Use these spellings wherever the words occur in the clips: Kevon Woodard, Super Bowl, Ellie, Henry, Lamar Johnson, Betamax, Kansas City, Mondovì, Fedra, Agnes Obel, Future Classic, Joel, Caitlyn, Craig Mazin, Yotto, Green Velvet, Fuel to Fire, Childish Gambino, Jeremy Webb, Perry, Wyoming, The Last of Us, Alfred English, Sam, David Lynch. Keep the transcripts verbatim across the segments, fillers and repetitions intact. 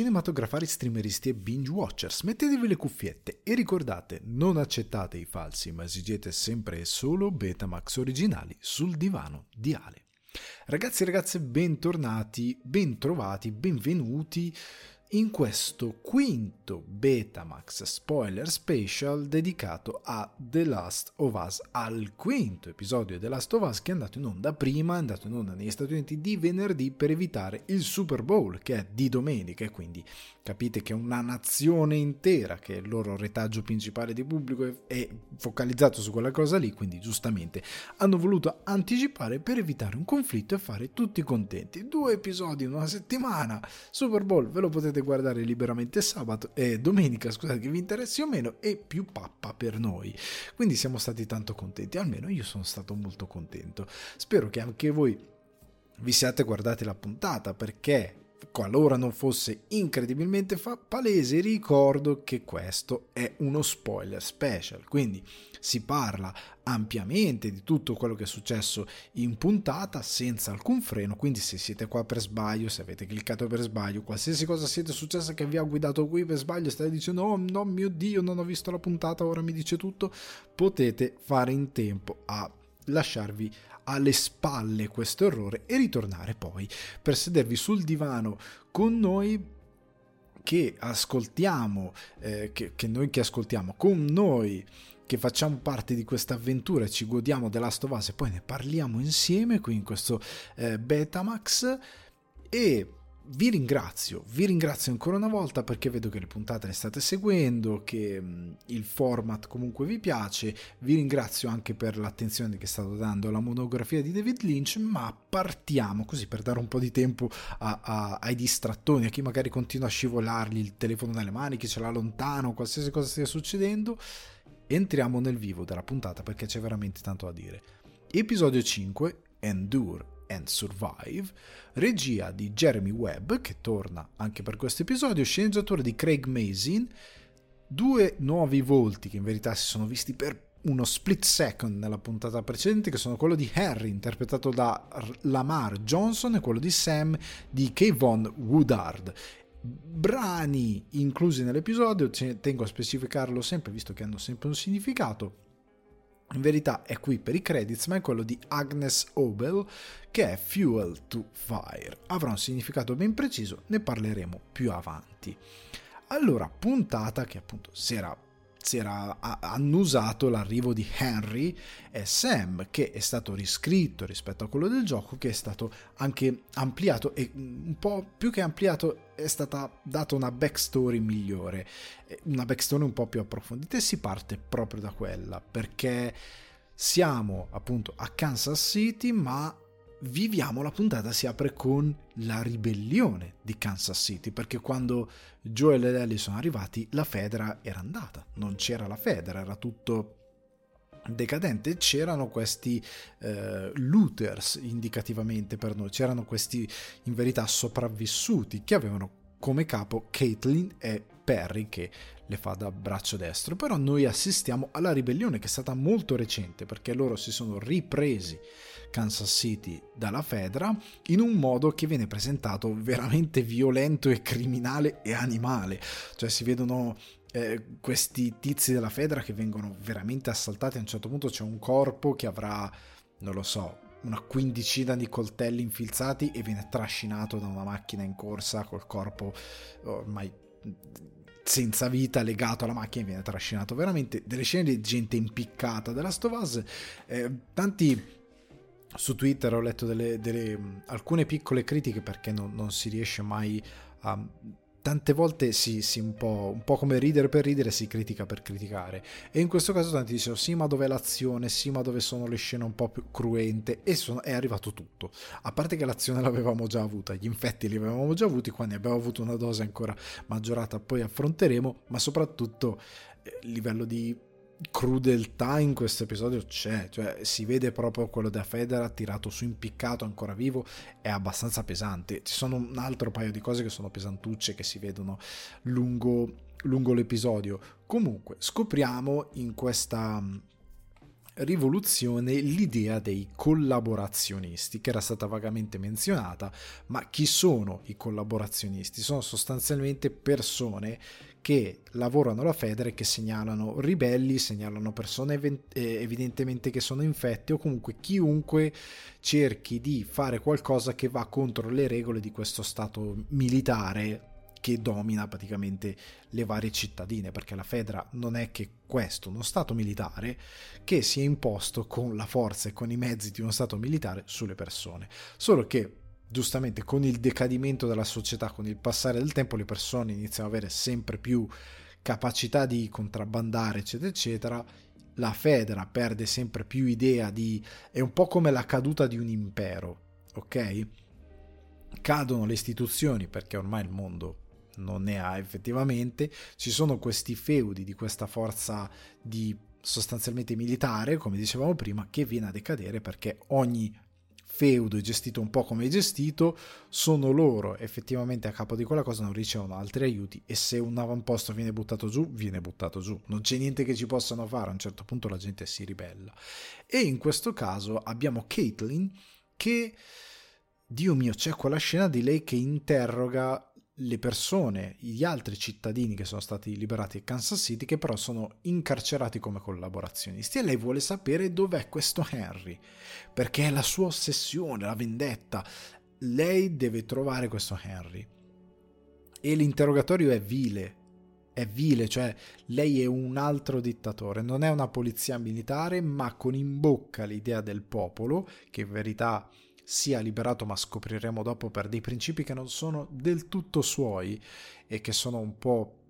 cinematografari streameristi e binge watchers, mettetevi le cuffiette e ricordate, non accettate i falsi, ma esigete sempre e solo Betamax originali sul divano di Ale. Ragazzi e ragazze, bentornati, bentrovati, benvenuti in questo quinto Betamax Spoiler Special dedicato a The Last of Us, al quinto episodio di The Last of Us che è andato in onda prima, è andato in onda negli Stati Uniti di venerdì per evitare il Super Bowl che è di domenica, e quindi capite che una nazione intera, che è il loro retaggio principale di pubblico, è focalizzato su quella cosa lì, quindi giustamente hanno voluto anticipare per evitare un conflitto e fare tutti contenti. Due episodi in una settimana, Super Bowl ve lo potete guardare liberamente sabato e eh, domenica, scusate, che vi interessi o meno, e più pappa per noi. Quindi siamo stati tanto contenti, almeno io sono stato molto contento. Spero che anche voi vi siate guardati la puntata, perché qualora non fosse incredibilmente fa- palese, ricordo che questo è uno spoiler special, quindi si parla ampiamente di tutto quello che è successo in puntata senza alcun freno, quindi se siete qua per sbaglio, se avete cliccato per sbaglio, qualsiasi cosa siete successa che vi ha guidato qui per sbaglio e state dicendo oh no mio Dio non ho visto la puntata, ora mi dice tutto, potete fare in tempo a lasciarvi alle spalle questo errore e ritornare poi per sedervi sul divano con noi che ascoltiamo, eh, che, che noi che ascoltiamo con noi che facciamo parte di questa avventura e ci godiamo della Last of Us e poi ne parliamo insieme qui in questo eh, Betamax. E Vi ringrazio, vi ringrazio ancora una volta perché vedo che le puntate le state seguendo, che il format comunque vi piace, vi ringrazio anche per l'attenzione che state dando alla monografia di David Lynch, ma partiamo così per dare un po' di tempo a, a, ai distrattoni, a chi magari continua a scivolargli il telefono dalle mani, chi ce l'ha lontano, qualsiasi cosa stia succedendo, entriamo nel vivo della puntata perché c'è veramente tanto da dire. Episodio cinque, Endure and Survive, regia di Jeremy Webb, che torna anche per questo episodio, sceneggiatore di Craig Mazin, due nuovi volti che in verità si sono visti per uno split second nella puntata precedente, che sono quello di Henry, interpretato da Lamar Johnson, e quello di Sam di Kevon Woodard. Brani inclusi nell'episodio, tengo a specificarlo sempre, visto che hanno sempre un significato. In verità è qui per i credits, ma è quello di Agnes Obel, che è Fuel to Fire. Avrà un significato ben preciso, ne parleremo più avanti. Allora, puntata che appunto si era, si era annusato l'arrivo di Henry e Sam, che è stato riscritto rispetto a quello del gioco, che è stato anche ampliato e un po' più che ampliato è stata data una backstory migliore, una backstory un po' più approfondita, e si parte proprio da quella, perché siamo appunto a Kansas City, ma viviamo, la puntata si apre con la ribellione di Kansas City, perché quando Joel ed Ellie sono arrivati la Fedra era andata, non c'era la Fedra, era tutto decadente, c'erano questi eh, looters, indicativamente per noi, c'erano questi in verità sopravvissuti che avevano come capo Caitlyn e Perry, che le fa da braccio destro. Però noi assistiamo alla ribellione, che è stata molto recente, perché loro si sono ripresi Kansas City dalla Fedra in un modo che viene presentato veramente violento e criminale e animale, cioè si vedono Eh, questi tizi della Fedra che vengono veramente assaltati. A un certo punto c'è un corpo che avrà, non lo so, una quindicina di coltelli infilzati e viene trascinato da una macchina in corsa col corpo ormai senza vita legato alla macchina, e viene trascinato. Veramente delle scene di gente impiccata della Stovaz, eh, tanti su Twitter ho letto delle, delle, alcune piccole critiche, perché non, non si riesce mai a... Tante volte si, si un po', un po' come ridere per ridere, si critica per criticare, e in questo caso tanti dicono sì ma dov'è l'azione, sì ma dove sono le scene un po' più cruente, e sono, è arrivato tutto, a parte che l'azione l'avevamo già avuta, gli infetti li avevamo già avuti, qua ne abbiamo avuto una dose ancora maggiorata, poi affronteremo, ma soprattutto il eh, livello di crudeltà in questo episodio c'è, cioè si vede proprio quello da Fedra tirato su impiccato ancora vivo, è abbastanza pesante. Ci sono un altro paio di cose che sono pesantucce che si vedono lungo, lungo l'episodio. Comunque scopriamo in questa rivoluzione l'idea dei collaborazionisti, che era stata vagamente menzionata. Ma chi sono i collaborazionisti? Sono sostanzialmente persone che lavorano alla Fedra e che segnalano ribelli, segnalano persone evidentemente che sono infette, o comunque chiunque cerchi di fare qualcosa che va contro le regole di questo stato militare che domina praticamente le varie cittadine, perché la Fedra non è che questo, uno stato militare che si è imposto con la forza e con i mezzi di uno stato militare sulle persone. Solo che giustamente con il decadimento della società, con il passare del tempo, le persone iniziano ad avere sempre più capacità di contrabbandare eccetera eccetera. La Fedra perde sempre più idea di... è un po' come la caduta di un impero, ok? Cadono le istituzioni perché ormai il mondo non ne ha effettivamente, ci sono questi feudi di questa forza di sostanzialmente militare, come dicevamo prima, che viene a decadere perché ogni feudo è gestito un po' come è gestito, sono loro effettivamente a capo di quella cosa, non ricevono altri aiuti e se un avamposto viene buttato giù, viene buttato giù, non c'è niente che ci possano fare, a un certo punto la gente si ribella. E in questo caso abbiamo Caitlyn che, Dio mio, c'è quella scena di lei che interroga le persone, gli altri cittadini che sono stati liberati a Kansas City, che però sono incarcerati come collaborazionisti, e lei vuole sapere dov'è questo Henry, perché è la sua ossessione, la vendetta. Lei deve trovare questo Henry e l'interrogatorio è vile, è vile, cioè lei è un altro dittatore, non è una polizia militare, ma con in bocca l'idea del popolo, che in verità sia liberato, ma scopriremo dopo, per dei principi che non sono del tutto suoi e che sono un po'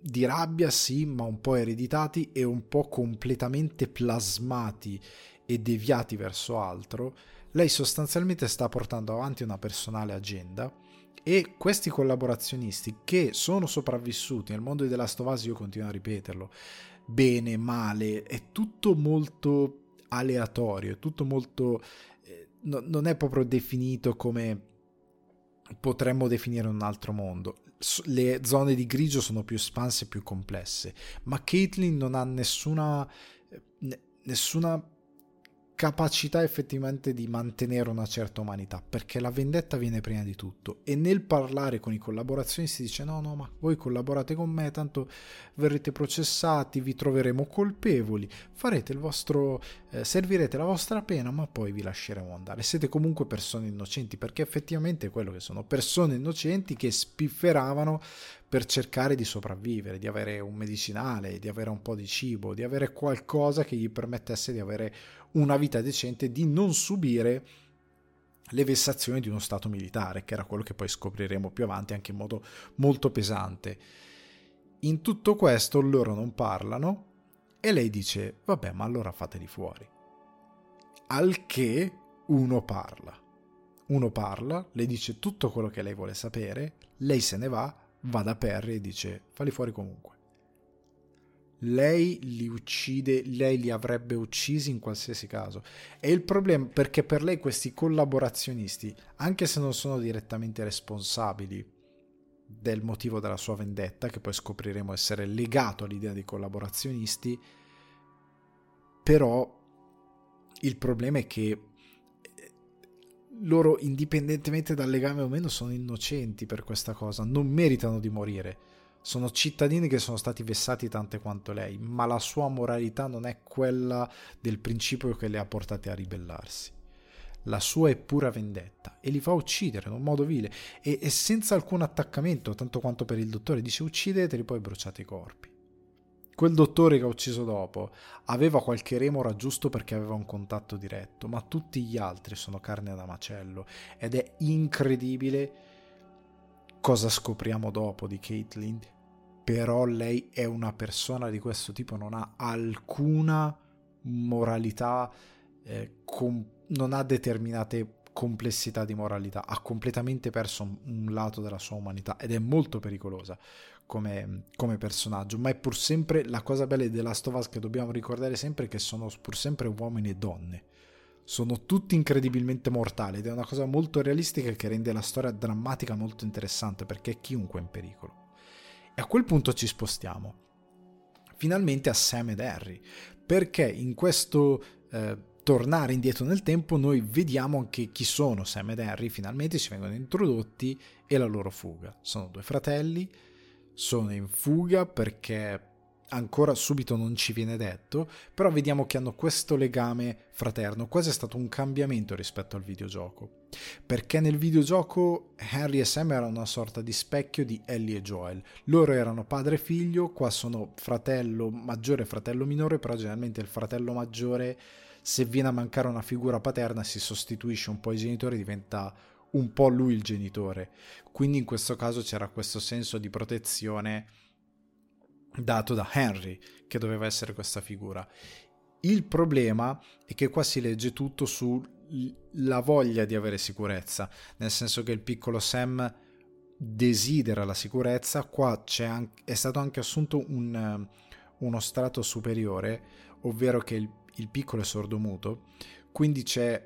di rabbia sì, ma un po' ereditati e un po' completamente plasmati e deviati verso altro. Lei sostanzialmente sta portando avanti una personale agenda e questi collaborazionisti che sono sopravvissuti nel mondo di The Last of Us, io continuo a ripeterlo, bene, male, è tutto molto aleatorio, è tutto molto... non è proprio definito come potremmo definire un altro mondo. Le zone di grigio sono più espanse e più complesse, ma Caitlyn non ha nessuna nessuna capacità effettivamente di mantenere una certa umanità, perché la vendetta viene prima di tutto. E nel parlare con i collaborazionisti dice no no ma voi collaborate con me, tanto verrete processati, vi troveremo colpevoli, farete il vostro eh, servirete la vostra pena, ma poi vi lasceremo andare, siete comunque persone innocenti, perché effettivamente è quello che sono, persone innocenti che spifferavano per cercare di sopravvivere, di avere un medicinale, di avere un po' di cibo, di avere qualcosa che gli permettesse di avere una vita decente, di non subire le vessazioni di uno stato militare, che era quello che poi scopriremo più avanti anche in modo molto pesante. In tutto questo loro non parlano e lei dice vabbè, ma allora fateli fuori, al che uno parla uno parla, le dice tutto quello che lei vuole sapere, lei se ne va va da Perry e dice falli fuori comunque. Lei li uccide, lei li avrebbe uccisi in qualsiasi caso. È il problema, perché per lei questi collaborazionisti, anche se non sono direttamente responsabili del motivo della sua vendetta, che poi scopriremo essere legato all'idea dei collaborazionisti, però il problema è che loro, indipendentemente dal legame o meno, sono innocenti per questa cosa, non meritano di morire. Sono cittadini che sono stati vessati tante quanto lei, ma la sua moralità non è quella del principio che le ha portate a ribellarsi. La sua è pura vendetta e li fa uccidere in un modo vile e, e senza alcun attaccamento, tanto quanto per il dottore. Dice uccideteli, poi bruciate i corpi. Quel dottore che ha ucciso dopo aveva qualche remora giusto perché aveva un contatto diretto, ma tutti gli altri sono carne da macello, ed è incredibile cosa scopriamo dopo di Caitlyn. Però lei è una persona di questo tipo, non ha alcuna moralità, eh, com- non ha determinate complessità di moralità, ha completamente perso un lato della sua umanità ed è molto pericolosa Come, come personaggio. Ma è pur sempre la cosa bella di The Last of Us, che dobbiamo ricordare sempre, che sono pur sempre uomini e donne, sono tutti incredibilmente mortali, ed è una cosa molto realistica che rende la storia drammatica molto interessante, perché chiunque è in pericolo. E a quel punto ci spostiamo. finalmente a Sam ed Henry, perché in questo eh, tornare indietro nel tempo noi vediamo anche chi sono Sam ed Henry. Finalmente ci vengono introdotti e la loro fuga. Sono due fratelli, sono in fuga perché ancora subito non ci viene detto, però vediamo che hanno questo legame fraterno. Quasi è stato un cambiamento rispetto al videogioco, perché nel videogioco Henry e Sam erano una sorta di specchio di Ellie e Joel. Loro erano padre e figlio, qua sono fratello maggiore e fratello minore, però generalmente il fratello maggiore, se viene a mancare una figura paterna, si sostituisce un po' ai genitori, diventa un po' lui il genitore. Quindi in questo caso c'era questo senso di protezione dato da Henry, che doveva essere questa figura. Il problema è che qua si legge tutto sulla voglia di avere sicurezza, nel senso che il piccolo Sam desidera la sicurezza. Qua c'è anche, è stato anche assunto un, uno strato superiore, ovvero che il, il piccolo è sordomuto, quindi c'è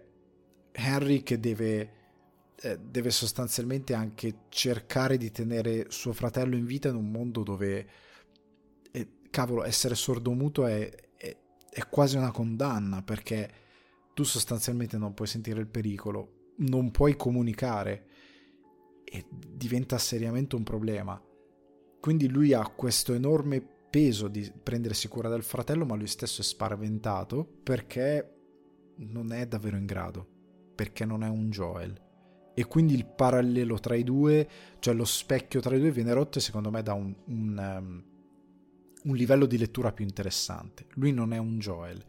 Henry che deve eh, deve sostanzialmente anche cercare di tenere suo fratello in vita in un mondo dove cavolo, essere sordomuto è, è, è quasi una condanna, perché tu sostanzialmente non puoi sentire il pericolo, non puoi comunicare e diventa seriamente un problema. Quindi lui ha questo enorme peso di prendersi cura del fratello, ma lui stesso è spaventato perché non è davvero in grado, perché non è un Joel. E quindi il parallelo tra i due, cioè lo specchio tra i due, viene rotto, e secondo me da un... un um, un livello di lettura più interessante. Lui non è un Joel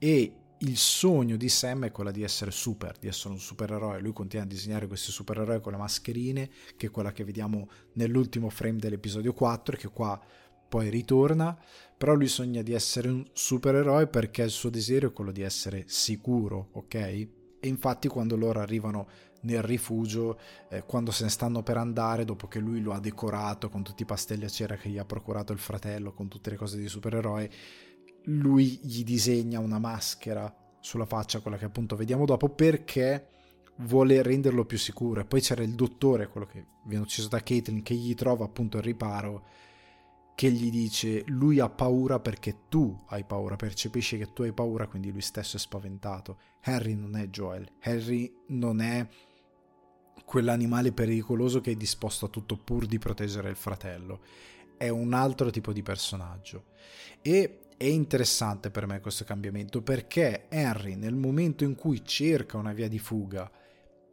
e il sogno di Sam è quella di essere super, di essere un supereroe. Lui continua a disegnare questi supereroi con le mascherine, che è quella che vediamo nell'ultimo frame dell'episodio quattro, che qua poi ritorna, però lui sogna di essere un supereroe perché il suo desiderio è quello di essere sicuro, ok? E infatti quando loro arrivano nel rifugio, eh, quando se ne stanno per andare, dopo che lui lo ha decorato con tutti i pastelli a cera che gli ha procurato il fratello, con tutte le cose di supereroe, lui gli disegna una maschera sulla faccia, quella che appunto vediamo dopo, perché vuole renderlo più sicuro. E poi c'era il dottore, quello che viene ucciso da Caitlyn, che gli trova appunto il riparo, che gli dice lui ha paura perché tu hai paura, percepisci che tu hai paura, quindi lui stesso è spaventato. Henry non è Joel, Henry non è quell'animale pericoloso che è disposto a tutto pur di proteggere il fratello, è un altro tipo di personaggio. E è interessante per me questo cambiamento, perché Henry nel momento in cui cerca una via di fuga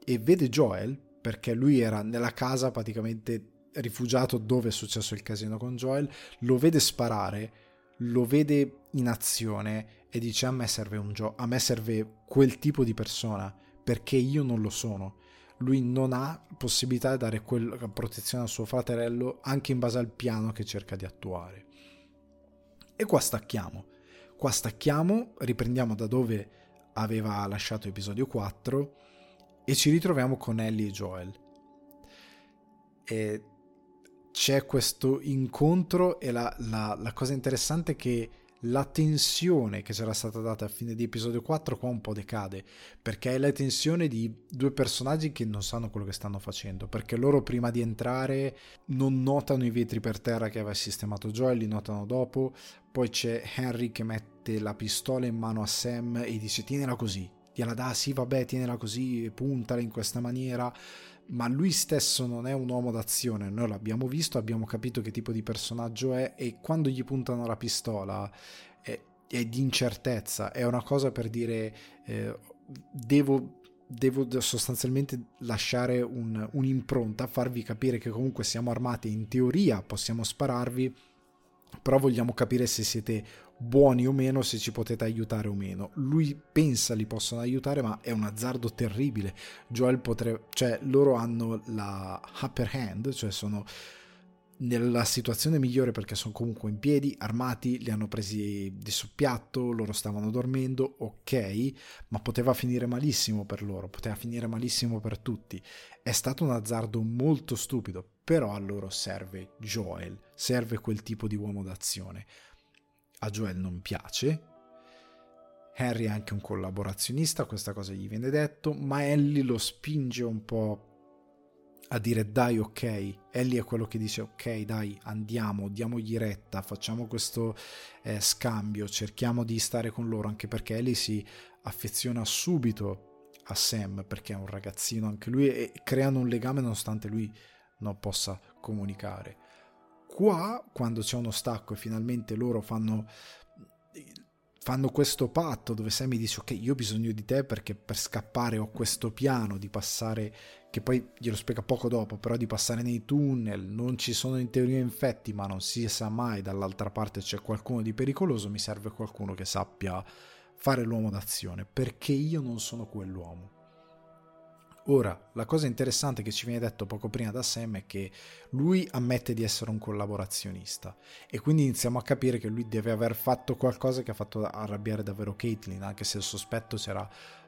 e vede Joel, perché lui era nella casa praticamente rifugiato dove è successo il casino con Joel, lo vede sparare, lo vede in azione e dice a me serve un gio- a me serve quel tipo di persona, perché io non lo sono. Lui non ha possibilità di dare quella protezione al suo fratello, anche in base al piano che cerca di attuare. E qua stacchiamo. Qua stacchiamo, riprendiamo da dove aveva lasciato episodio quattro e ci ritroviamo con Ellie e Joel. E c'è questo incontro e la, la, la cosa interessante è che la tensione che c'era stata data a fine di episodio quattro qua un po' decade, perché è la tensione di due personaggi che non sanno quello che stanno facendo, perché loro prima di entrare non notano i vetri per terra che aveva sistemato Joel, li notano dopo. Poi c'è Henry che mette la pistola in mano a Sam e dice tienila così, gliela dà, sì vabbè tienila così, puntala in questa maniera, ma lui stesso non è un uomo d'azione. Noi l'abbiamo visto, abbiamo capito che tipo di personaggio è, e quando gli puntano la pistola è, è di incertezza, è una cosa per dire eh, devo, devo sostanzialmente lasciare un, un'impronta, farvi capire che comunque siamo armati, in teoria possiamo spararvi, però vogliamo capire se siete buoni o meno, se ci potete aiutare o meno. Lui pensa li possono aiutare, ma è un azzardo terribile. Joel potrebbe, cioè loro hanno la upper hand, cioè sono nella situazione migliore perché sono comunque in piedi, armati, li hanno presi di soppiatto, loro stavano dormendo, ok, ma poteva finire malissimo per loro, poteva finire malissimo per tutti. È stato un azzardo molto stupido, però a loro serve Joel, serve quel tipo di uomo d'azione. A Joel non piace, Henry è anche un collaborazionista, questa cosa gli viene detto, ma Ellie lo spinge un po' a dire dai ok. Ellie è quello che dice ok dai andiamo, diamogli retta, facciamo questo eh, scambio, cerchiamo di stare con loro, anche perché Ellie si affeziona subito a Sam perché è un ragazzino anche lui e creano un legame nonostante lui non possa comunicare. Qua quando c'è uno stacco e finalmente loro fanno fanno questo patto dove Sam mi dice ok io ho bisogno di te perché per scappare ho questo piano di passare, che poi glielo spiega poco dopo, però di passare nei tunnel, non ci sono in teoria infetti ma non si sa mai, dall'altra parte c'è qualcuno di pericoloso, mi serve qualcuno che sappia fare l'uomo d'azione perché io non sono quell'uomo. Ora, la cosa interessante che ci viene detto poco prima da Sam è che lui ammette di essere un collaborazionista e quindi iniziamo a capire che lui deve aver fatto qualcosa che ha fatto arrabbiare davvero Caitlyn, anche se il sospetto c'era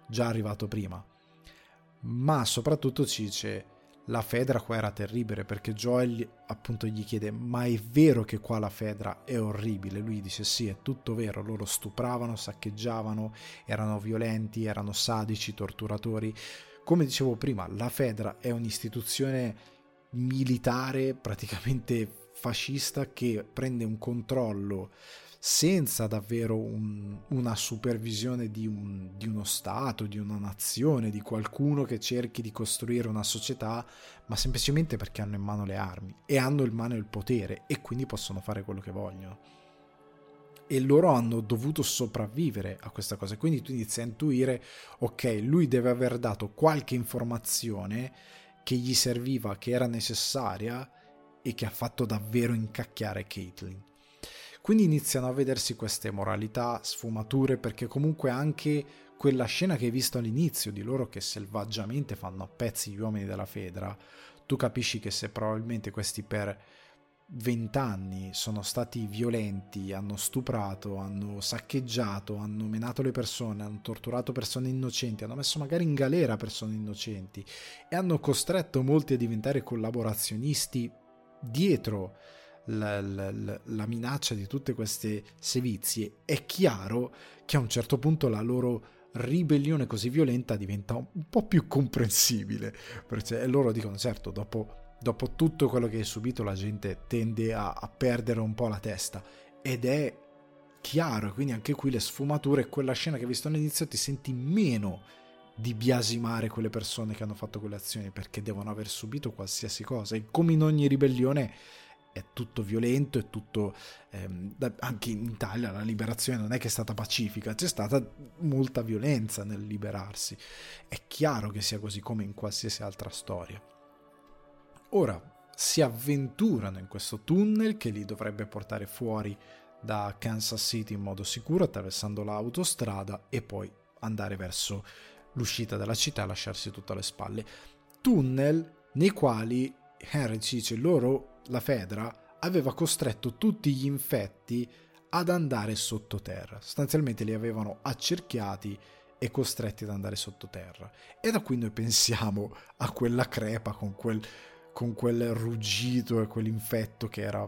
già arrivato prima. Ma soprattutto ci dice la Fedra qua era terribile, perché Joel appunto gli chiede ma è vero che qua la Fedra è orribile? Lui dice sì, è tutto vero, loro stupravano, saccheggiavano, erano violenti, erano sadici, torturatori. Come dicevo prima, la Fedra è un'istituzione militare praticamente fascista che prende un controllo senza davvero un, una supervisione di, un, di uno stato, di una nazione, di qualcuno che cerchi di costruire una società, ma semplicemente perché hanno in mano le armi e hanno in mano il potere e quindi possono fare quello che vogliono. E loro hanno dovuto sopravvivere a questa cosa, quindi tu inizi a intuire ok, lui deve aver dato qualche informazione che gli serviva, che era necessaria e che ha fatto davvero incacchiare Caitlyn. Quindi iniziano a vedersi queste moralità, sfumature, perché comunque anche quella scena che hai visto all'inizio di loro che selvaggiamente fanno a pezzi gli uomini della Fedra, tu capisci che se probabilmente questi per vent'anni sono stati violenti, hanno stuprato, hanno saccheggiato, hanno menato le persone, hanno torturato persone innocenti, hanno messo magari in galera persone innocenti e hanno costretto molti a diventare collaborazionisti dietro la, la, la minaccia di tutte queste sevizie, è chiaro che a un certo punto la loro ribellione così violenta diventa un po' più comprensibile, perché loro dicono certo dopo Dopo tutto quello che hai subito la gente tende a, a perdere un po' la testa ed è chiaro, quindi anche qui le sfumature, quella scena che hai visto all'inizio ti senti meno di biasimare quelle persone che hanno fatto quelle azioni perché devono aver subito qualsiasi cosa e come in ogni ribellione è tutto violento, è tutto ehm, anche in Italia la liberazione non è che è stata pacifica, c'è stata molta violenza nel liberarsi, è chiaro che sia così come in qualsiasi altra storia. Ora si avventurano in questo tunnel che li dovrebbe portare fuori da Kansas City in modo sicuro, attraversando l'autostrada e poi andare verso l'uscita dalla città e lasciarsi tutto alle spalle. Tunnel nei quali Henry ci dice loro, la Fedra, aveva costretto tutti gli infetti ad andare sottoterra. Sostanzialmente li avevano accerchiati e costretti ad andare sottoterra. E da qui noi pensiamo a quella crepa con quel... con quel ruggito e quell'infetto che era,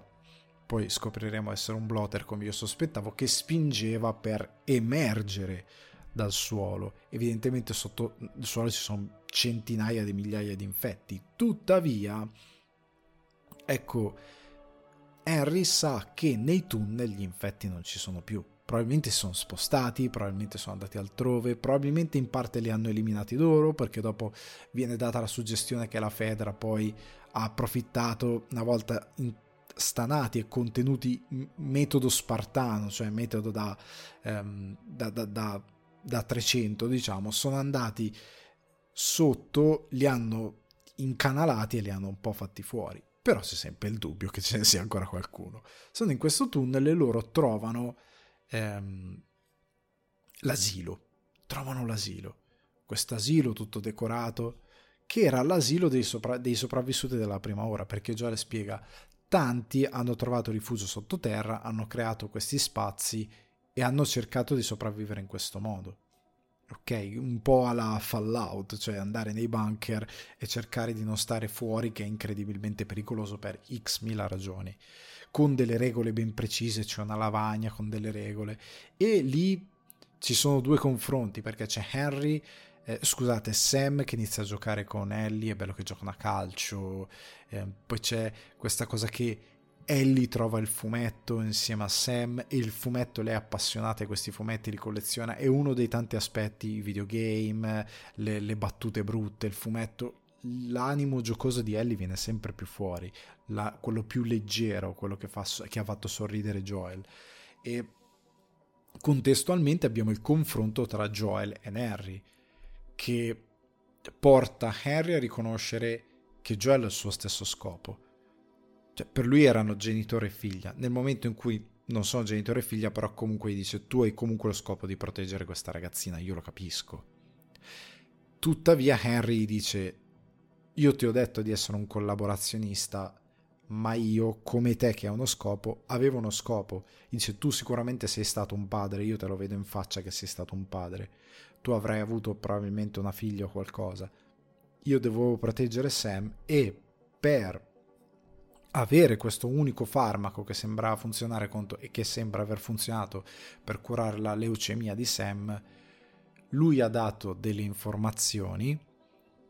poi scopriremo essere un blotter come io sospettavo, che spingeva per emergere dal suolo. Evidentemente sotto il suolo ci sono centinaia di migliaia di infetti, tuttavia ecco Henry sa che nei tunnel gli infetti non ci sono più, probabilmente si sono spostati, probabilmente sono andati altrove, probabilmente in parte li hanno eliminati loro, perché dopo viene data la suggestione che la Fedra poi ha approfittato una volta stanati e contenuti metodo spartano, cioè metodo da, ehm, da, da, da, da trecento diciamo, sono andati sotto, li hanno incanalati e li hanno un po' fatti fuori, però c'è sempre il dubbio che ce ne sia ancora qualcuno. Sono in questo tunnel e loro trovano ehm, l'asilo, trovano l'asilo, quest'asilo tutto decorato, che era l'asilo dei, sopra- dei sopravvissuti della prima ora, perché Joel spiega tanti hanno trovato rifugio sottoterra, hanno creato questi spazi e hanno cercato di sopravvivere in questo modo, ok? Un po' alla Fallout, cioè andare nei bunker e cercare di non stare fuori, che è incredibilmente pericoloso per x mila ragioni, con delle regole ben precise, c'è cioè una lavagna con delle regole, e lì ci sono due confronti perché c'è Henry Eh, scusate, Sam che inizia a giocare con Ellie, è bello che giocano a calcio, eh, poi c'è questa cosa che Ellie trova il fumetto insieme a Sam e il fumetto, lei è appassionata di questi fumetti, li colleziona, è uno dei tanti aspetti, i videogame, le, le battute brutte, il fumetto, l'animo giocoso di Ellie viene sempre più fuori, la, quello più leggero, quello che, fa, che ha fatto sorridere Joel. E contestualmente abbiamo il confronto tra Joel e Henry, che porta Henry a riconoscere che Joel ha il suo stesso scopo. Cioè, per lui erano genitore e figlia. Nel momento in cui non sono genitore e figlia, però comunque dice: tu hai comunque lo scopo di proteggere questa ragazzina, io lo capisco. Tuttavia Henry dice: io ti ho detto di essere un collaborazionista, ma io, come te che ha uno scopo, avevo uno scopo. Dice: tu sicuramente sei stato un padre, io te lo vedo in faccia che sei stato un padre. Tu avrai avuto probabilmente una figlia o qualcosa. Io dovevo proteggere Sam e per avere questo unico farmaco che sembrava funzionare contro, e che sembra aver funzionato per curare la leucemia di Sam, lui ha dato delle informazioni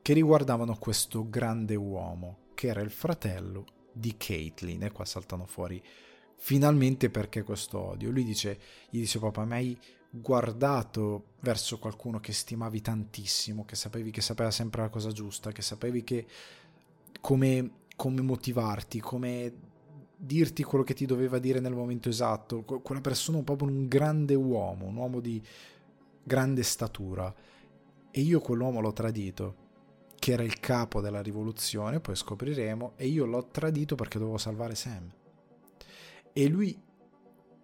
che riguardavano questo grande uomo che era il fratello di Caitlyn. E qua saltano fuori finalmente perché questo odio. Lui dice, gli dice: papà, ma hai guardato verso qualcuno che stimavi tantissimo, che sapevi che sapeva sempre la cosa giusta, che sapevi che come, come motivarti, come dirti quello che ti doveva dire nel momento esatto. Quella persona è proprio un grande uomo, un uomo di grande statura, e io quell'uomo l'ho tradito, che era il capo della rivoluzione, poi scopriremo, e io l'ho tradito perché dovevo salvare Sam. E lui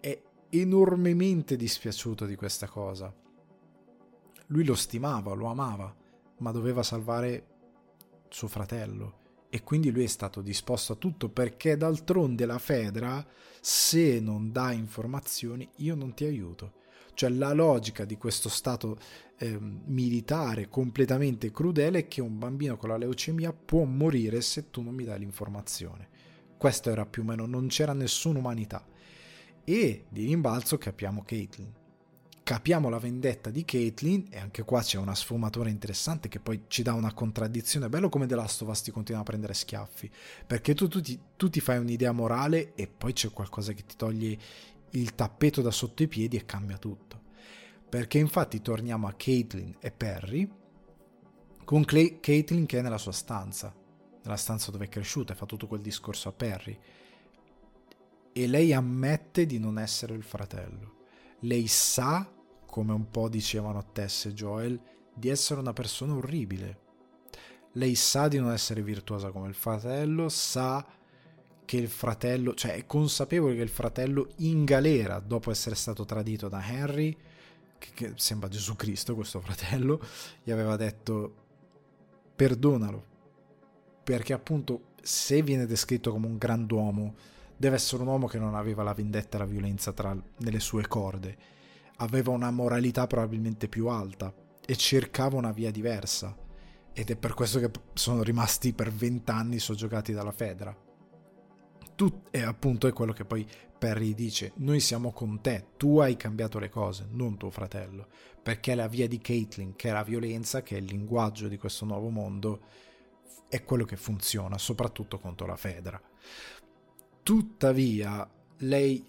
è enormemente dispiaciuto di questa cosa. Lui lo stimava, lo amava, ma doveva salvare suo fratello, e quindi lui è stato disposto a tutto, perché d'altronde la Fedra, se non dà informazioni, io non ti aiuto. Cioè la logica di questo stato eh, militare completamente crudele è che un bambino con la leucemia può morire se tu non mi dai l'informazione. Questo era più o meno, non c'era nessuna umanità. E di rimbalzo capiamo Caitlyn. Capiamo la vendetta di Caitlyn, e anche qua c'è una sfumatura interessante che poi ci dà una contraddizione. È bello come The Last of Us ti continua a prendere schiaffi, perché tu, tu, ti, tu ti fai un'idea morale e poi c'è qualcosa che ti toglie il tappeto da sotto i piedi e cambia tutto. Perché infatti torniamo a Caitlyn e Perry, con Clay, Caitlyn che è nella sua stanza, nella stanza dove è cresciuta, e fa tutto quel discorso a Perry, e lei ammette di non essere il fratello. Lei sa, come un po' dicevano Tess e Joel, di essere una persona orribile. Lei sa di non essere virtuosa come il fratello, sa che il fratello, cioè è consapevole che il fratello in galera dopo essere stato tradito da Henry, che, che sembra Gesù Cristo questo fratello, gli aveva detto perdonalo, perché appunto se viene descritto come un grand'uomo deve essere un uomo che non aveva la vendetta e la violenza tra, nelle sue corde, aveva una moralità probabilmente più alta e cercava una via diversa, ed è per questo che sono rimasti per vent'anni soggiogati dalla Fedra. E appunto è quello che poi Perry dice: noi siamo con te, tu hai cambiato le cose, non tuo fratello, perché la via di Caitlyn, che è la violenza, che è il linguaggio di questo nuovo mondo, è quello che funziona soprattutto contro la Fedra. Tuttavia lei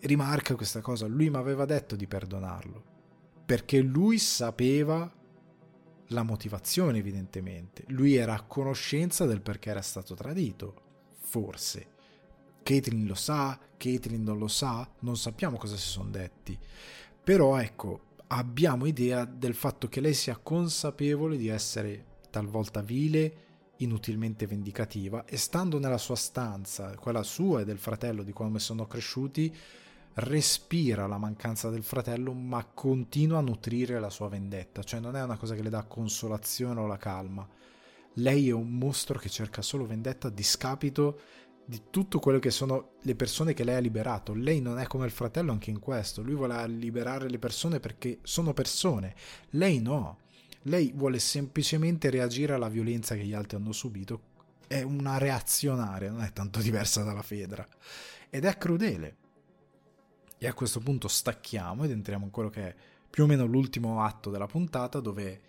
rimarca questa cosa: lui mi aveva detto di perdonarlo, perché lui sapeva la motivazione, evidentemente lui era a conoscenza del perché era stato tradito, forse Caitlyn lo sa, Caitlyn non lo sa, non sappiamo cosa si sono detti, però ecco, abbiamo idea del fatto che lei sia consapevole di essere talvolta vile, inutilmente vendicativa, e stando nella sua stanza, quella sua e del fratello, di come sono cresciuti, respira la mancanza del fratello ma continua a nutrire la sua vendetta. Cioè non è una cosa che le dà consolazione o la calma, lei è un mostro che cerca solo vendetta a discapito di tutto quello che sono le persone che lei ha liberato. Lei non è come il fratello anche in questo, lui vuole liberare le persone perché sono persone, lei no, lei vuole semplicemente reagire alla violenza che gli altri hanno subito, è una reazionaria, non è tanto diversa dalla Fedra, ed è crudele. E a questo punto stacchiamo ed entriamo in quello che è più o meno l'ultimo atto della puntata, dove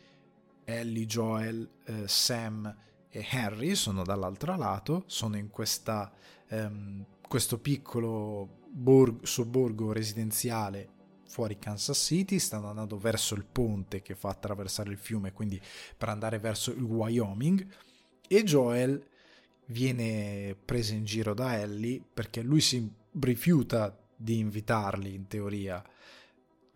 Ellie, Joel, eh, Sam e Henry sono dall'altro lato, sono in questa, ehm, questo piccolo borg- sobborgo residenziale fuori Kansas City, stanno andando verso il ponte che fa attraversare il fiume, quindi per andare verso il Wyoming, e Joel viene preso in giro da Ellie perché lui si rifiuta di invitarli in teoria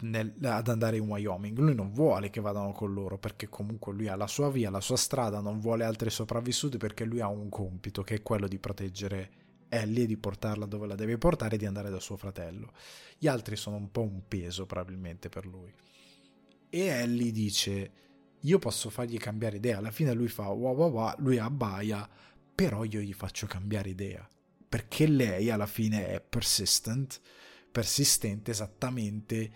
nel, ad andare in Wyoming. Lui non vuole che vadano con loro perché comunque lui ha la sua via, la sua strada, non vuole altri sopravvissuti perché lui ha un compito che è quello di proteggere Ellie e di portarla dove la deve portare e di andare da suo fratello. Gli altri sono un po' un peso probabilmente per lui, e Ellie dice io posso fargli cambiare idea. Alla fine lui fa wow wow wow, lui abbaia, però io gli faccio cambiare idea perché lei alla fine è persistent, persistente esattamente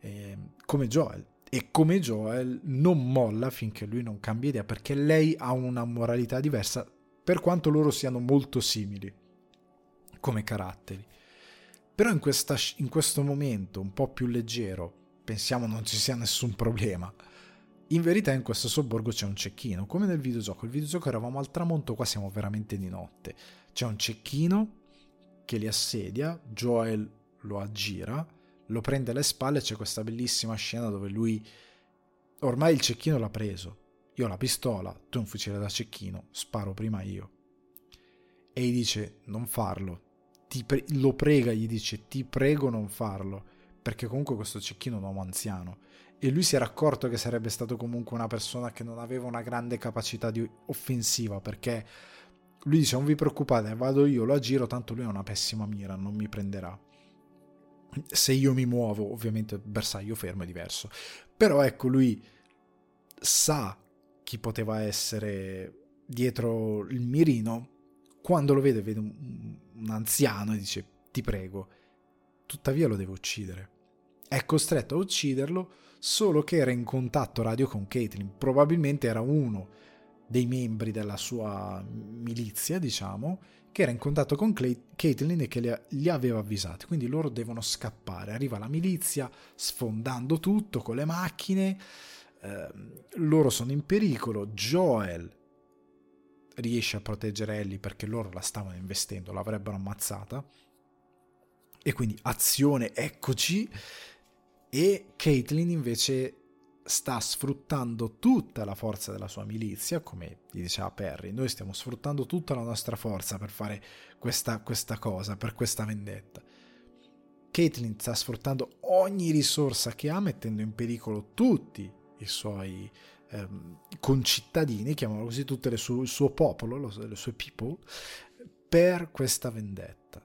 eh, come Joel, e come Joel non molla finché lui non cambia idea, perché lei ha una moralità diversa per quanto loro siano molto simili come caratteri. Però in, questa, in questo momento un po' più leggero pensiamo non ci sia nessun problema. In verità in questo sobborgo c'è un cecchino, come nel videogioco. Il videogioco eravamo al tramonto, qua siamo veramente di notte. C'è un cecchino che li assedia, Joel lo aggira, lo prende alle spalle, c'è questa bellissima scena dove lui ormai il cecchino l'ha preso, io ho la pistola, tu hai un fucile da cecchino, sparo prima io, e gli dice non farlo, ti pre- lo prega, gli dice ti prego non farlo, perché comunque questo cecchino è un uomo anziano e lui si era accorto che sarebbe stato comunque una persona che non aveva una grande capacità di offensiva, perché lui dice non vi preoccupate, vado io, lo aggiro, tanto lui è una pessima mira, non mi prenderà. Se io mi muovo ovviamente il bersaglio fermo è diverso, però ecco lui sa chi poteva essere dietro il mirino. Quando lo vede, vede un, un anziano e dice ti prego, tuttavia lo deve uccidere, è costretto a ucciderlo, solo che era in contatto radio con Caitlyn, probabilmente era uno dei membri della sua milizia, diciamo, che era in contatto con Clay- Caitlyn e che li, li aveva avvisati, quindi loro devono scappare. Arriva la milizia sfondando tutto con le macchine, eh, loro sono in pericolo. Joel riesce a proteggere Ellie perché loro la stavano investendo, l'avrebbero ammazzata, e quindi azione, eccoci. E Caitlyn invece sta sfruttando tutta la forza della sua milizia, come gli diceva Perry, noi stiamo sfruttando tutta la nostra forza per fare questa, questa cosa, per questa vendetta. Caitlyn sta sfruttando ogni risorsa che ha, mettendo in pericolo tutti i suoi ehm, concittadini, chiamano così, tutto il suo, il suo popolo, lo, le sue people, per questa vendetta.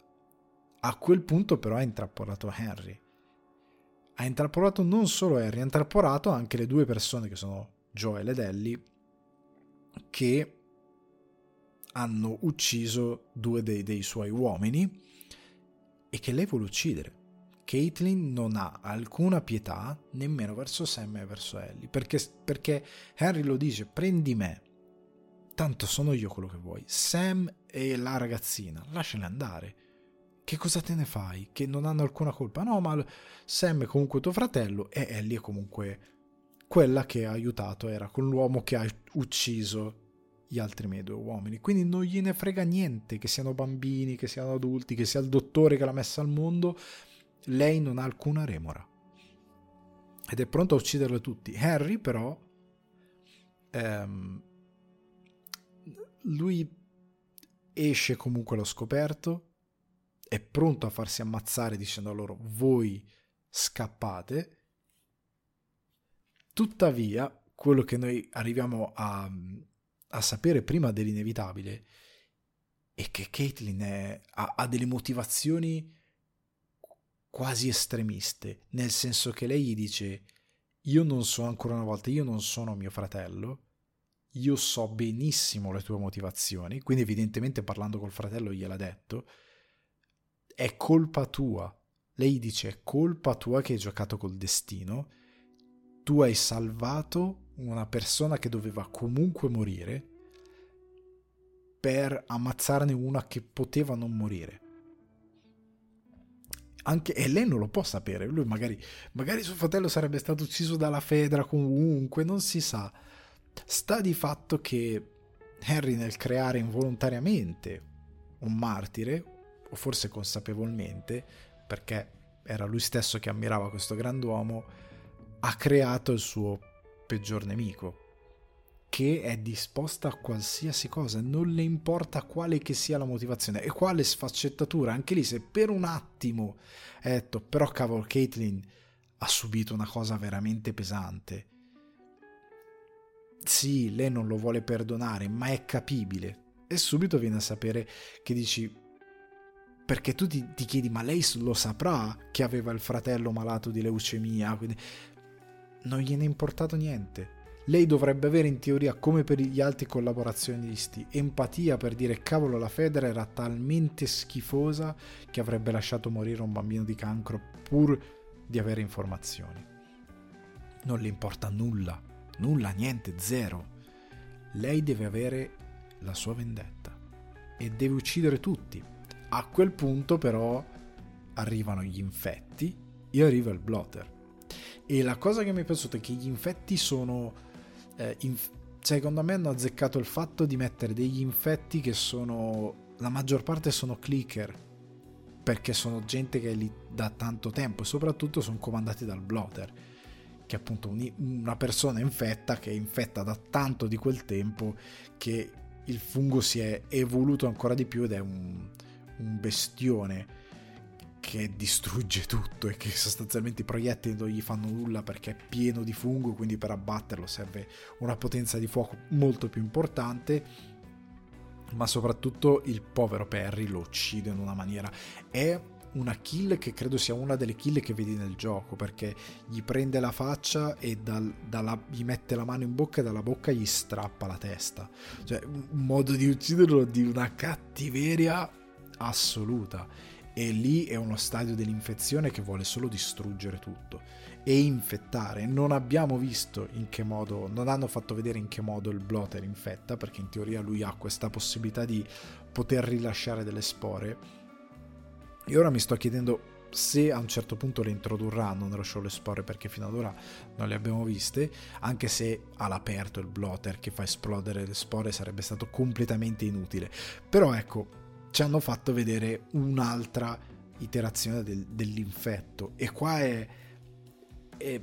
A quel punto però ha intrappolato Henry, ha intrappolato non solo Henry, ha intrappolato anche le due persone che sono Joel ed Ellie, che hanno ucciso due dei, dei suoi uomini e che lei vuole uccidere. Caitlyn non ha alcuna pietà nemmeno verso Sam e verso Ellie, perché, perché Henry lo dice, prendi me, tanto sono io quello che vuoi. Sam e la ragazzina lasciali andare, che cosa te ne fai, che non hanno alcuna colpa. No, ma Sam è comunque tuo fratello e Ellie è comunque quella che ha aiutato, era con l'uomo che ha ucciso gli altri miei due uomini, quindi non gliene frega niente che siano bambini, che siano adulti, che sia il dottore che l'ha messa al mondo, lei non ha alcuna remora ed è pronta a ucciderle tutti. Henry però ehm, lui esce comunque allo scoperto, è pronto a farsi ammazzare dicendo a loro voi scappate. Tuttavia quello che noi arriviamo a, a sapere prima dell'inevitabile è che Caitlyn è, ha, ha delle motivazioni quasi estremiste, nel senso che lei gli dice io non so, ancora una volta, io non sono mio fratello, io so benissimo le tue motivazioni, quindi evidentemente parlando col fratello gliel'ha detto, è colpa tua. Lei dice è colpa tua che hai giocato col destino, tu hai salvato una persona che doveva comunque morire per ammazzarne una che poteva non morire. Anche, e lei non lo può sapere, lui magari magari suo fratello sarebbe stato ucciso dalla Fedra comunque, non si sa, sta di fatto che Henry, nel creare involontariamente un martire, o forse consapevolmente, perché era lui stesso che ammirava questo grand'uomo, ha creato il suo peggior nemico, che è disposta a qualsiasi cosa, non le importa quale che sia la motivazione e quale sfaccettatura. Anche lì, se per un attimo ha detto però cavolo, Caitlyn ha subito una cosa veramente pesante, sì, lei non lo vuole perdonare, ma è capibile, e subito viene a sapere che dici, perché tu ti, ti chiedi, ma lei lo saprà che aveva il fratello malato di leucemia? Quindi non gliene è importato niente. Lei dovrebbe avere, in teoria, come per gli altri collaborazionisti, empatia per dire cavolo, la Fedra era talmente schifosa che avrebbe lasciato morire un bambino di cancro pur di avere informazioni. Non le importa nulla, nulla, niente, zero. Lei deve avere la sua vendetta e deve uccidere tutti. A quel punto però arrivano gli infetti e arriva il blotter. E la cosa che mi è piaciuta è che gli infetti sono eh, inf- secondo me hanno azzeccato il fatto di mettere degli infetti che sono, la maggior parte sono clicker, perché sono gente che è lì da tanto tempo, e soprattutto sono comandati dal blotter, che è appunto un, una persona infetta che è infetta da tanto di quel tempo che il fungo si è evoluto ancora di più ed è un un bestione che distrugge tutto e che sostanzialmente i proiettili non gli fanno nulla perché è pieno di fungo, quindi per abbatterlo serve una potenza di fuoco molto più importante. Ma soprattutto il povero Perry lo uccide in una maniera, è una kill che credo sia una delle kill che vedi nel gioco, perché gli prende la faccia e dal, dalla, gli mette la mano in bocca e dalla bocca gli strappa la testa, cioè un modo di ucciderlo di una cattiveria assoluta. E lì è uno stadio dell'infezione che vuole solo distruggere tutto e infettare. Non abbiamo visto in che modo, non hanno fatto vedere in che modo il blotter infetta, perché in teoria lui ha questa possibilità di poter rilasciare delle spore, e ora mi sto chiedendo se a un certo punto le introdurranno nello show le spore, perché fino ad ora non le abbiamo viste, anche se all'aperto il blotter che fa esplodere le spore sarebbe stato completamente inutile. Però ecco, ci hanno fatto vedere un'altra iterazione del, dell'infetto, e qua è, è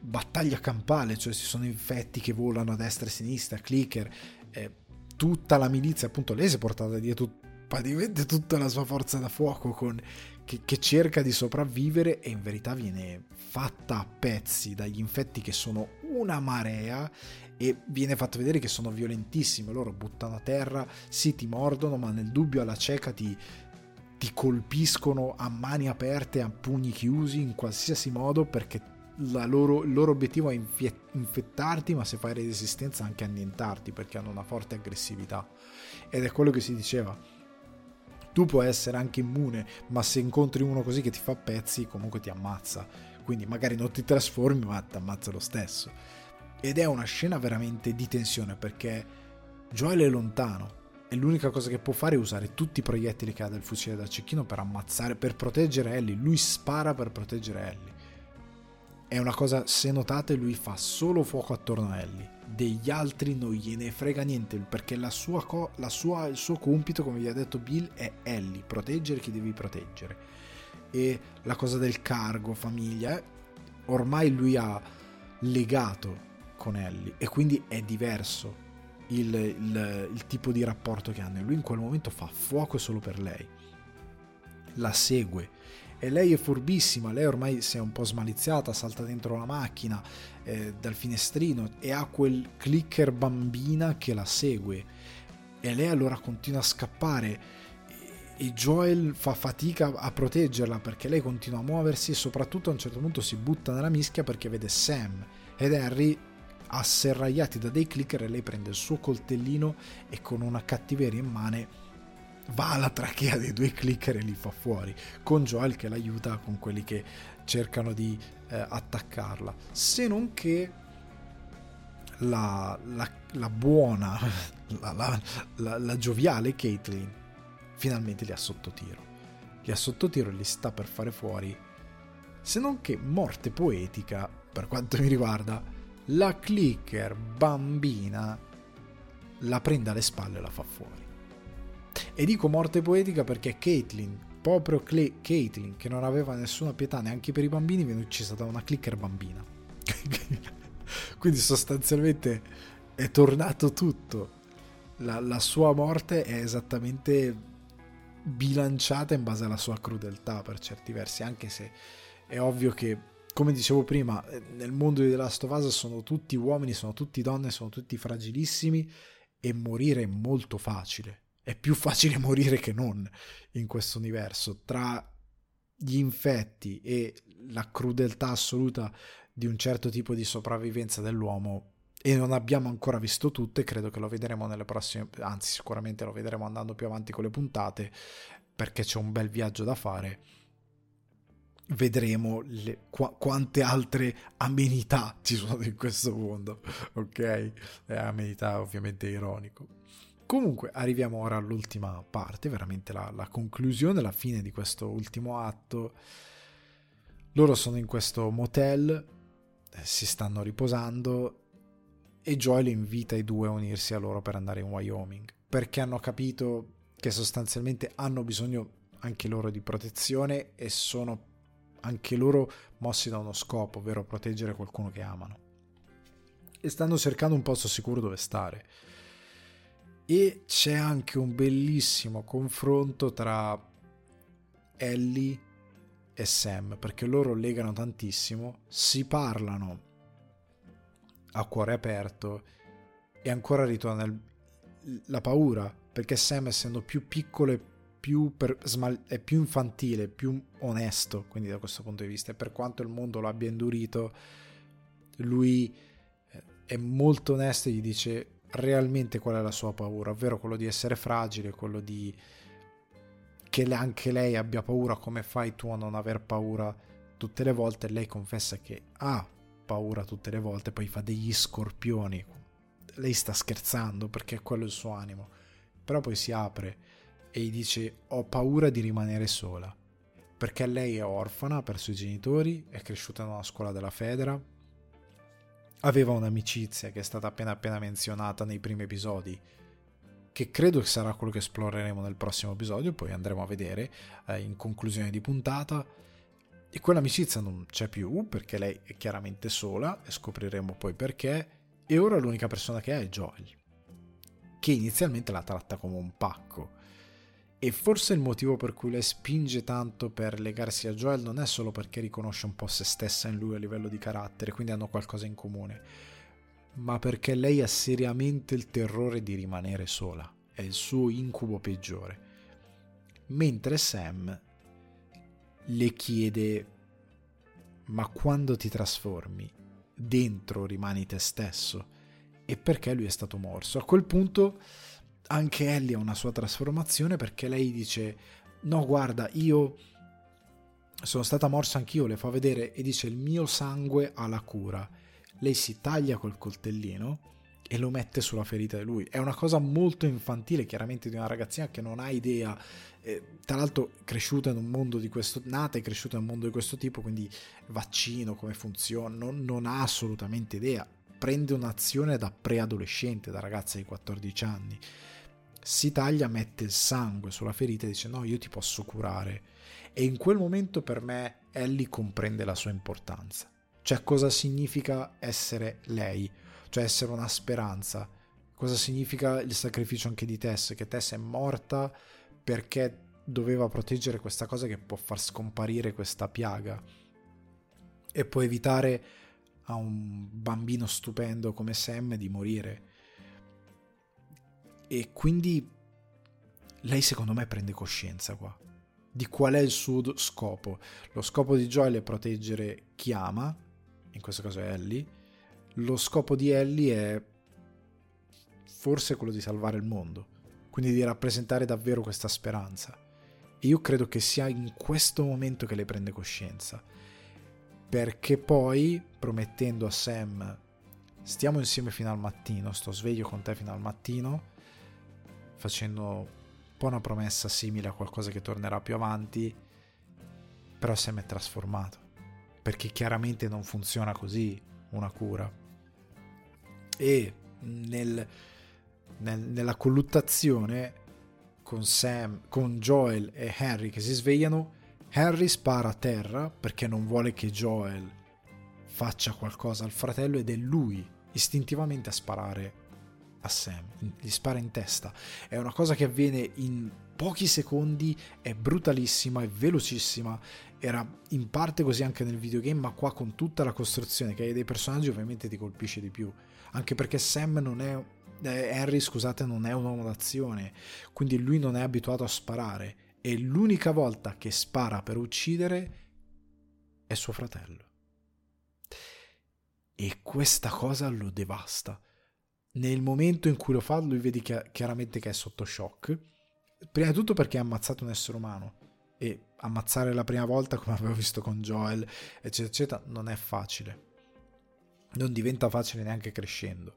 battaglia campale, cioè ci sono infetti che volano a destra e a sinistra, clicker, eh, tutta la milizia, appunto lei si è portata dietro praticamente tutta la sua forza da fuoco con, che, che cerca di sopravvivere, e in verità viene fatta a pezzi dagli infetti che sono una marea. E viene fatto vedere che sono violentissimi, loro buttano a terra, sì ti mordono, ma nel dubbio alla cieca ti, ti colpiscono a mani aperte, a pugni chiusi, in qualsiasi modo, perché la loro, il loro obiettivo è infettarti, ma se fai resistenza anche annientarti, perché hanno una forte aggressività. Ed è quello che si diceva, tu puoi essere anche immune, ma se incontri uno così che ti fa pezzi comunque ti ammazza, quindi magari non ti trasformi ma ti ammazza lo stesso. Ed è una scena veramente di tensione, perché Joel è lontano e l'unica cosa che può fare è usare tutti i proiettili che ha del fucile da cecchino per ammazzare, per proteggere Ellie. Lui spara per proteggere Ellie, è una cosa, se notate lui fa solo fuoco attorno a Ellie, degli altri non gliene frega niente, perché la sua co- la sua, il suo compito, come vi ha detto Bill, è Ellie, proteggere chi devi proteggere. E la cosa del cargo, famiglia, eh? ormai lui ha legato con Ellie, e quindi è diverso il, il, il tipo di rapporto che hanno, e lui in quel momento fa fuoco solo per lei, la segue, e lei è furbissima, lei ormai si è un po' smaliziata, salta dentro la macchina eh, dal finestrino e ha quel clicker bambina che la segue, e lei allora continua a scappare e Joel fa fatica a proteggerla perché lei continua a muoversi, e soprattutto a un certo punto si butta nella mischia perché vede Sam ed Henry asserragliati da dei clicker, e lei prende il suo coltellino e con una cattiveria immane va alla trachea dei due clicker e li fa fuori, con Joel che l'aiuta con quelli che cercano di eh, attaccarla. Se non che la, la, la buona la, la, la, la gioviale Caitlyn finalmente li ha sottotiro li ha sottotiro e li sta per fare fuori, se non che morte poetica per quanto mi riguarda la clicker bambina la prende alle spalle e la fa fuori. E dico morte poetica perché Caitlyn, proprio Cle- Caitlyn, che non aveva nessuna pietà neanche per i bambini, viene uccisa da una clicker bambina. Quindi sostanzialmente è tornato tutto. La, la sua morte è esattamente bilanciata in base alla sua crudeltà per certi versi, anche se è ovvio che, come dicevo prima, nel mondo di The Last of Us sono tutti uomini, sono tutti donne, sono tutti fragilissimi e morire è molto facile. È più facile morire che non in questo universo. Tra gli infetti e la crudeltà assoluta di un certo tipo di sopravvivenza dell'uomo, e non abbiamo ancora visto tutte, credo che lo vedremo nelle prossime, anzi sicuramente lo vedremo andando più avanti con le puntate, perché c'è un bel viaggio da fare. Vedremo le, qu- quante altre amenità ci sono in questo mondo, ok? Eh, amenità ovviamente ironico. Comunque arriviamo ora all'ultima parte, veramente la, la conclusione, la fine di questo ultimo atto. Loro sono in questo motel, eh, si stanno riposando e Joel invita i due a unirsi a loro per andare in Wyoming, perché hanno capito che sostanzialmente hanno bisogno anche loro di protezione e sono anche loro mossi da uno scopo, ovvero proteggere qualcuno che amano, e stanno cercando un posto sicuro dove stare. E c'è anche un bellissimo confronto tra Ellie e Sam, perché loro legano tantissimo, si parlano a cuore aperto e ancora ritorna il, la paura, perché Sam, essendo più piccolo e Per, è più infantile, più onesto, quindi da questo punto di vista, e per quanto il mondo lo abbia indurito, lui è molto onesto e gli dice realmente qual è la sua paura, ovvero quello di essere fragile, quello di che anche lei abbia paura. Come fai tu a non aver paura tutte le volte? Lei confessa che ha paura tutte le volte, poi fa degli scorpioni, lei sta scherzando perché quello è il suo animo, però poi si apre e gli dice ho paura di rimanere sola, perché lei è orfana, ha perso i genitori, è cresciuta in una scuola della Fedra, aveva un'amicizia che è stata appena appena menzionata nei primi episodi, che credo che sarà quello che esploreremo nel prossimo episodio, poi andremo a vedere eh, in conclusione di puntata, e quell'amicizia non c'è più perché lei è chiaramente sola e scopriremo poi perché, e ora l'unica persona che ha è Joel, che inizialmente la tratta come un pacco. E forse il motivo per cui lei spinge tanto per legarsi a Joel non è solo perché riconosce un po' se stessa in lui a livello di carattere, quindi hanno qualcosa in comune, ma perché lei ha seriamente il terrore di rimanere sola, è il suo incubo peggiore. Mentre Sam le chiede ma quando ti trasformi dentro rimani te stesso, e perché lui è stato morso. A quel punto anche Ellie ha una sua trasformazione, perché lei dice no guarda io sono stata morsa anch'io, le fa vedere e dice il mio sangue ha la cura, lei si taglia col coltellino e lo mette sulla ferita di lui. È una cosa molto infantile chiaramente di una ragazzina che non ha idea, eh, tra l'altro cresciuta in un mondo di questo nata e cresciuta in un mondo di questo tipo, quindi vaccino come funziona non, non ha assolutamente idea, prende un'azione da preadolescente, da ragazza di quattordici anni, si taglia, mette il sangue sulla ferita e dice no io ti posso curare, e in quel momento per me Ellie comprende la sua importanza, cioè cosa significa essere lei, cioè essere una speranza, cosa significa il sacrificio anche di Tess, che Tess è morta perché doveva proteggere questa cosa che può far scomparire questa piaga e può evitare a un bambino stupendo come Sam di morire. E quindi lei secondo me prende coscienza qua di qual è il suo scopo. Lo scopo di Joel è proteggere chi ama, in questo caso è Ellie, lo scopo di Ellie è forse quello di salvare il mondo, quindi di rappresentare davvero questa speranza, e io credo che sia in questo momento che lei prende coscienza, perché poi promettendo a Sam stiamo insieme fino al mattino, sto sveglio con te fino al mattino, facendo un po' una promessa simile a qualcosa che tornerà più avanti, però Sam è trasformato perché chiaramente non funziona così una cura, e nel, nel, nella colluttazione con Sam, con Joel e Henry che si svegliano, Henry spara a terra perché non vuole che Joel faccia qualcosa al fratello ed è lui istintivamente a sparare a Sam, gli spara in testa. È una cosa che avviene in pochi secondi, è brutalissima, è velocissima, era in parte così anche nel videogame, ma qua con tutta la costruzione che hai dei personaggi ovviamente ti colpisce di più, anche perché Sam non è eh, Henry scusate non è un uomo d'azione, quindi lui non è abituato a sparare e l'unica volta che spara per uccidere è suo fratello. E questa cosa lo devasta. Nel momento in cui lo fa, lui vedi chiaramente che è sotto shock. Prima di tutto perché ha ammazzato un essere umano. E ammazzare la prima volta, come avevo visto con Joel, eccetera, eccetera, non è facile. Non diventa facile neanche crescendo.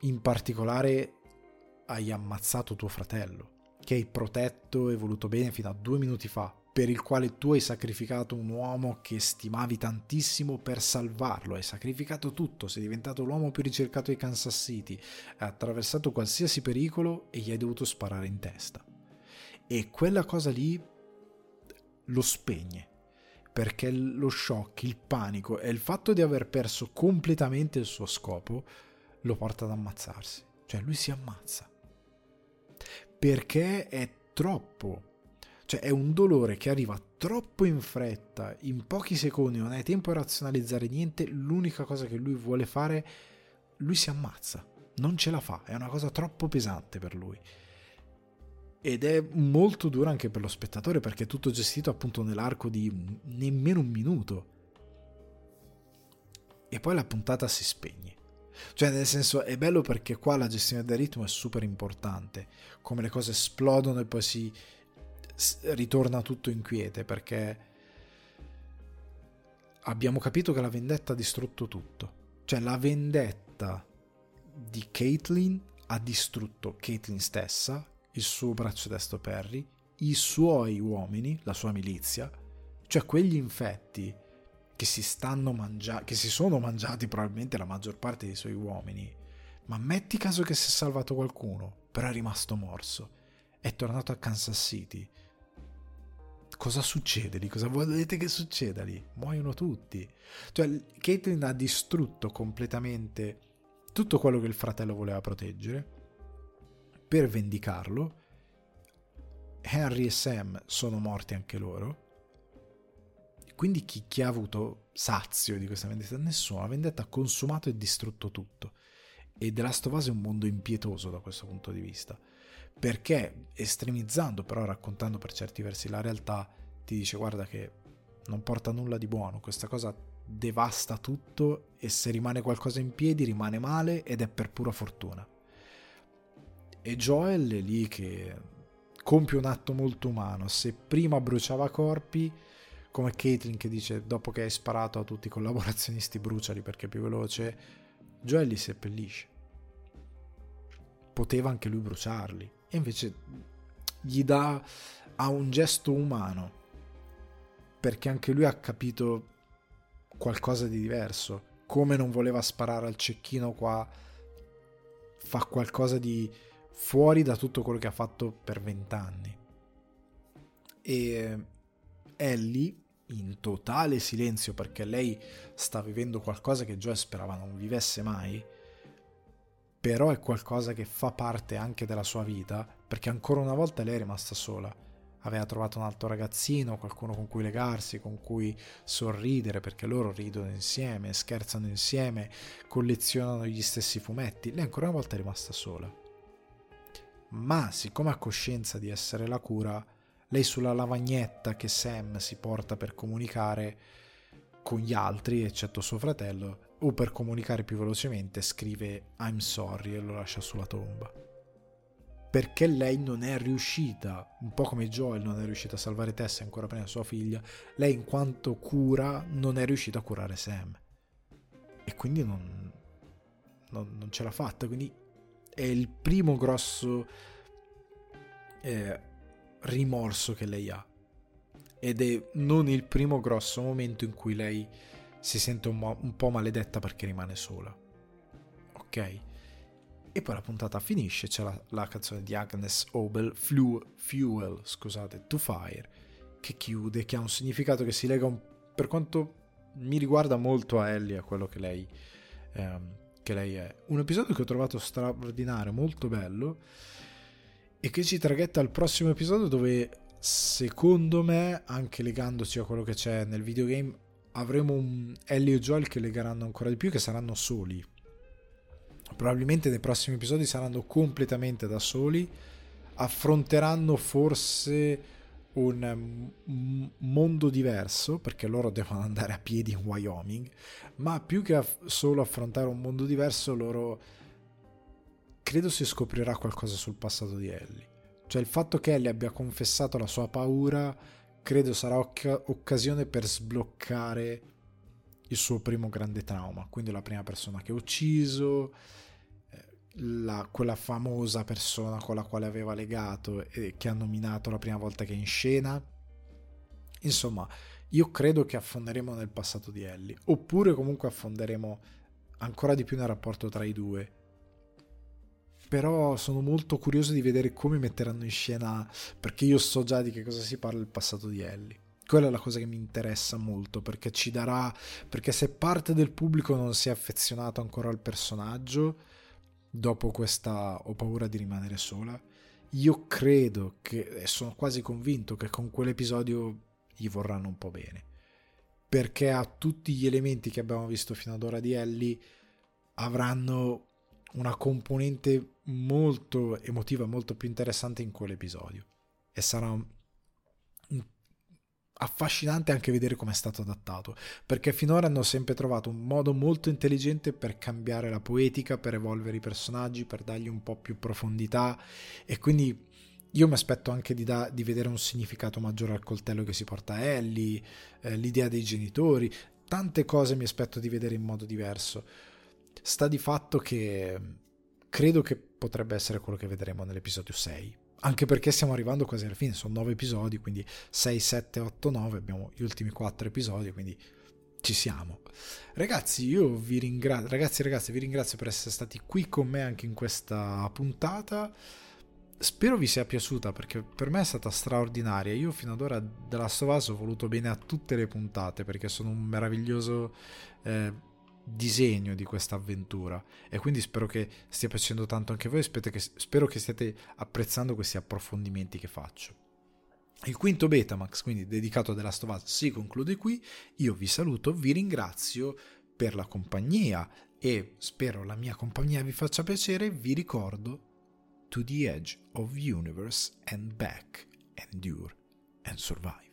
In particolare, hai ammazzato tuo fratello, che hai protetto e voluto bene fino a due minuti fa, per il quale tu hai sacrificato un uomo che stimavi tantissimo per salvarlo, hai sacrificato tutto, sei diventato l'uomo più ricercato di Kansas City, hai attraversato qualsiasi pericolo e gli hai dovuto sparare in testa. E quella cosa lì lo spegne, perché lo shock, il panico e il fatto di aver perso completamente il suo scopo lo porta ad ammazzarsi. Cioè lui si ammazza. Perché è troppo... Cioè è un dolore che arriva troppo in fretta, in pochi secondi, non hai tempo a razionalizzare niente, l'unica cosa che lui vuole fare, lui si ammazza, non ce la fa, è una cosa troppo pesante per lui. Ed è molto dura anche per lo spettatore perché è tutto gestito appunto nell'arco di nemmeno un minuto. E poi la puntata si spegne. Cioè nel senso è bello perché qua la gestione del ritmo è super importante, come le cose esplodono e poi si... ritorna tutto in quiete perché abbiamo capito che la vendetta ha distrutto tutto. Cioè la vendetta di Caitlyn ha distrutto Caitlyn stessa, il suo braccio destro Perry, i suoi uomini, la sua milizia, cioè quegli infetti che si stanno mangiando, che si sono mangiati probabilmente la maggior parte dei suoi uomini, ma metti caso che si è salvato qualcuno, però è rimasto morso, è tornato a Kansas City. Cosa succede lì? Cosa volete che succeda lì? Muoiono tutti. Cioè Caitlyn ha distrutto completamente tutto quello che il fratello voleva proteggere per vendicarlo. Henry e Sam sono morti anche loro. Quindi chi, chi ha avuto sazio di questa vendetta? Nessuno. La vendetta ha consumato e distrutto tutto. E The Last of Us è un mondo impietoso da questo punto di vista, perché estremizzando però, raccontando per certi versi la realtà, ti dice guarda che non porta nulla di buono, questa cosa devasta tutto e se rimane qualcosa in piedi rimane male ed è per pura fortuna. E Joel è lì che compie un atto molto umano, se prima bruciava corpi come Caitlyn che dice dopo che hai sparato a tutti i collaborazionisti bruciali perché è più veloce, Joel li seppellisce, poteva anche lui bruciarli e invece gli dà a un gesto umano perché anche lui ha capito qualcosa di diverso, come non voleva sparare al cecchino qua fa qualcosa di fuori da tutto quello che ha fatto per vent'anni. E Ellie in totale silenzio perché lei sta vivendo qualcosa che Joel sperava non vivesse mai, però è qualcosa che fa parte anche della sua vita, perché ancora una volta lei è rimasta sola, aveva trovato un altro ragazzino, qualcuno con cui legarsi, con cui sorridere, perché loro ridono insieme, scherzano insieme, collezionano gli stessi fumetti, lei ancora una volta è rimasta sola, ma siccome ha coscienza di essere la cura, lei sulla lavagnetta che Sam si porta per comunicare con gli altri, eccetto suo fratello, o per comunicare più velocemente scrive I'm sorry e lo lascia sulla tomba, perché lei non è riuscita, un po' come Joel non è riuscita a salvare Tess e ancora prima sua figlia, lei in quanto cura non è riuscita a curare Sam e quindi non, non, non ce l'ha fatta. Quindi è il primo grosso eh, rimorso che lei ha ed è non il primo grosso momento in cui lei si sente un, mo- un po' maledetta perché rimane sola. ok? E poi la puntata finisce, c'è la, la canzone di Agnes Obel, Fuel, Fuel, scusate, to Fire, che chiude, che ha un significato che si lega, un, per quanto mi riguarda, molto a Ellie, a quello che lei, ehm, che lei è. Un episodio che ho trovato straordinario, molto bello, e che ci traghetta al prossimo episodio dove, secondo me, anche legandoci a quello che c'è nel videogame, avremo un Ellie e Joel che legheranno ancora di più, che saranno soli. Probabilmente nei prossimi episodi saranno completamente da soli, affronteranno forse un mondo diverso, perché loro devono andare a piedi in Wyoming, ma più che aff- solo affrontare un mondo diverso, loro credo si scoprirà qualcosa sul passato di Ellie. Cioè il fatto che Ellie abbia confessato la sua paura credo sarà oc- occasione per sbloccare il suo primo grande trauma, quindi la prima persona che ha ucciso, la, quella famosa persona con la quale aveva legato e che ha nominato la prima volta che è in scena. Insomma, io credo che affonderemo nel passato di Ellie, oppure comunque affonderemo ancora di più nel rapporto tra i due. Però sono molto curioso di vedere come metteranno in scena, perché io so già di che cosa si parla il passato di Ellie. Quella è la cosa che mi interessa molto, perché ci darà, perché se parte del pubblico non si è affezionato ancora al personaggio dopo questa "ho paura di rimanere sola", io credo che, e sono quasi convinto, che con quell'episodio gli vorranno un po' bene, perché a tutti gli elementi che abbiamo visto fino ad ora di Ellie avranno una componente molto emotiva, molto più interessante in quell'episodio, e sarà un affascinante anche vedere come è stato adattato, perché finora hanno sempre trovato un modo molto intelligente per cambiare la poetica, per evolvere i personaggi, per dargli un po' più profondità, e quindi io mi aspetto anche di, da, di vedere un significato maggiore al coltello che si porta Ellie, eh, l'idea dei genitori, tante cose mi aspetto di vedere in modo diverso. Sta di fatto che credo che potrebbe essere quello che vedremo nell'episodio sei, anche perché stiamo arrivando quasi alla fine, sono nove episodi, quindi sei, sette, otto, nove, abbiamo gli ultimi quattro episodi, quindi ci siamo. Ragazzi, io vi ringrazio, ragazzi ragazzi, vi ringrazio per essere stati qui con me anche in questa puntata. Spero vi sia piaciuta, perché per me è stata straordinaria. Io fino ad ora The Last of Us ho voluto bene a tutte le puntate, perché sono un meraviglioso eh, disegno di questa avventura, e quindi spero che stia piacendo tanto anche voi, spero che, spero che stiate apprezzando questi approfondimenti che faccio. Il quinto Betamax, quindi dedicato a The Last of Us, si conclude qui. Io vi saluto, vi ringrazio per la compagnia, e spero la mia compagnia vi faccia piacere. Vi ricordo: to the edge of universe and back, endure and survive.